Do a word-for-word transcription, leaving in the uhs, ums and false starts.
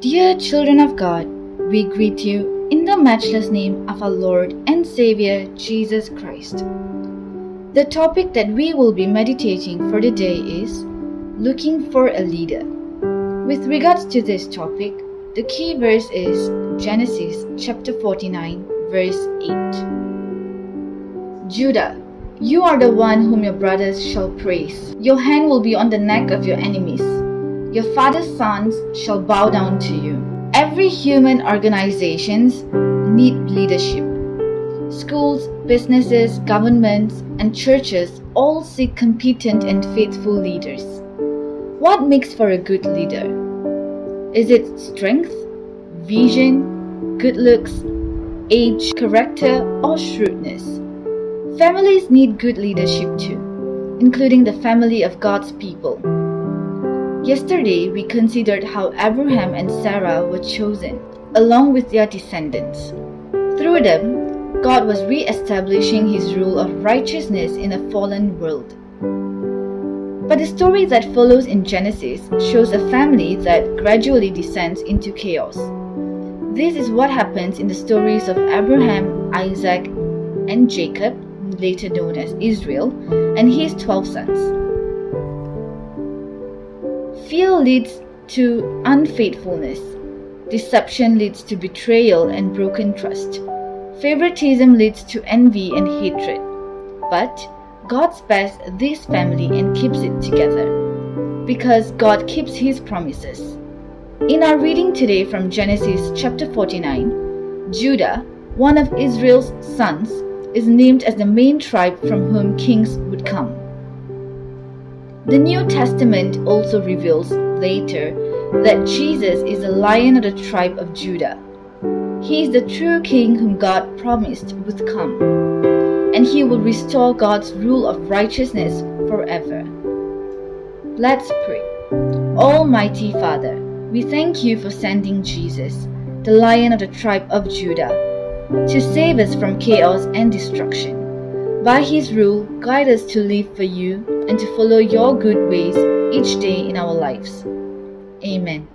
Dear children of God, we greet you in the matchless name of our Lord and Savior Jesus Christ. The topic that we will be meditating for the day is looking for a leader. With regards to this topic, the key verse is Genesis chapter forty-nine, verse eight. Judah, you are the one whom your brothers shall praise. Your hand will be on the neck of your enemies. Your father's sons shall bow down to you. Every human organizations need leadership. Schools, businesses, governments, and churches all seek competent and faithful leaders. What makes for a good leader? Is it strength, vision, good looks, age, character, or shrewdness? Families need good leadership too, including the family of God's people. Yesterday, we considered how Abraham and Sarah were chosen, along with their descendants. Through them, God was re-establishing His rule of righteousness in a fallen world. But the story that follows in Genesis shows a family that gradually descends into chaos. This is what happens in the stories of Abraham, Isaac, and Jacob, later known as Israel, and his twelve sons. Fear leads to unfaithfulness. Deception leads to betrayal and broken trust. Favoritism leads to envy and hatred. But God spares this family and keeps it together, because God keeps His promises. In our reading today from Genesis chapter forty-nine, Judah, one of Israel's sons, is named as the main tribe from whom kings would come. The New Testament also reveals later that Jesus is the Lion of the tribe of Judah. He is the true King whom God promised would come, and He will restore God's rule of righteousness forever. Let's pray. Almighty Father, we thank You for sending Jesus, the Lion of the tribe of Judah, to save us from chaos and destruction. By His rule, guide us to live for You and to follow Your good ways each day in our lives. Amen.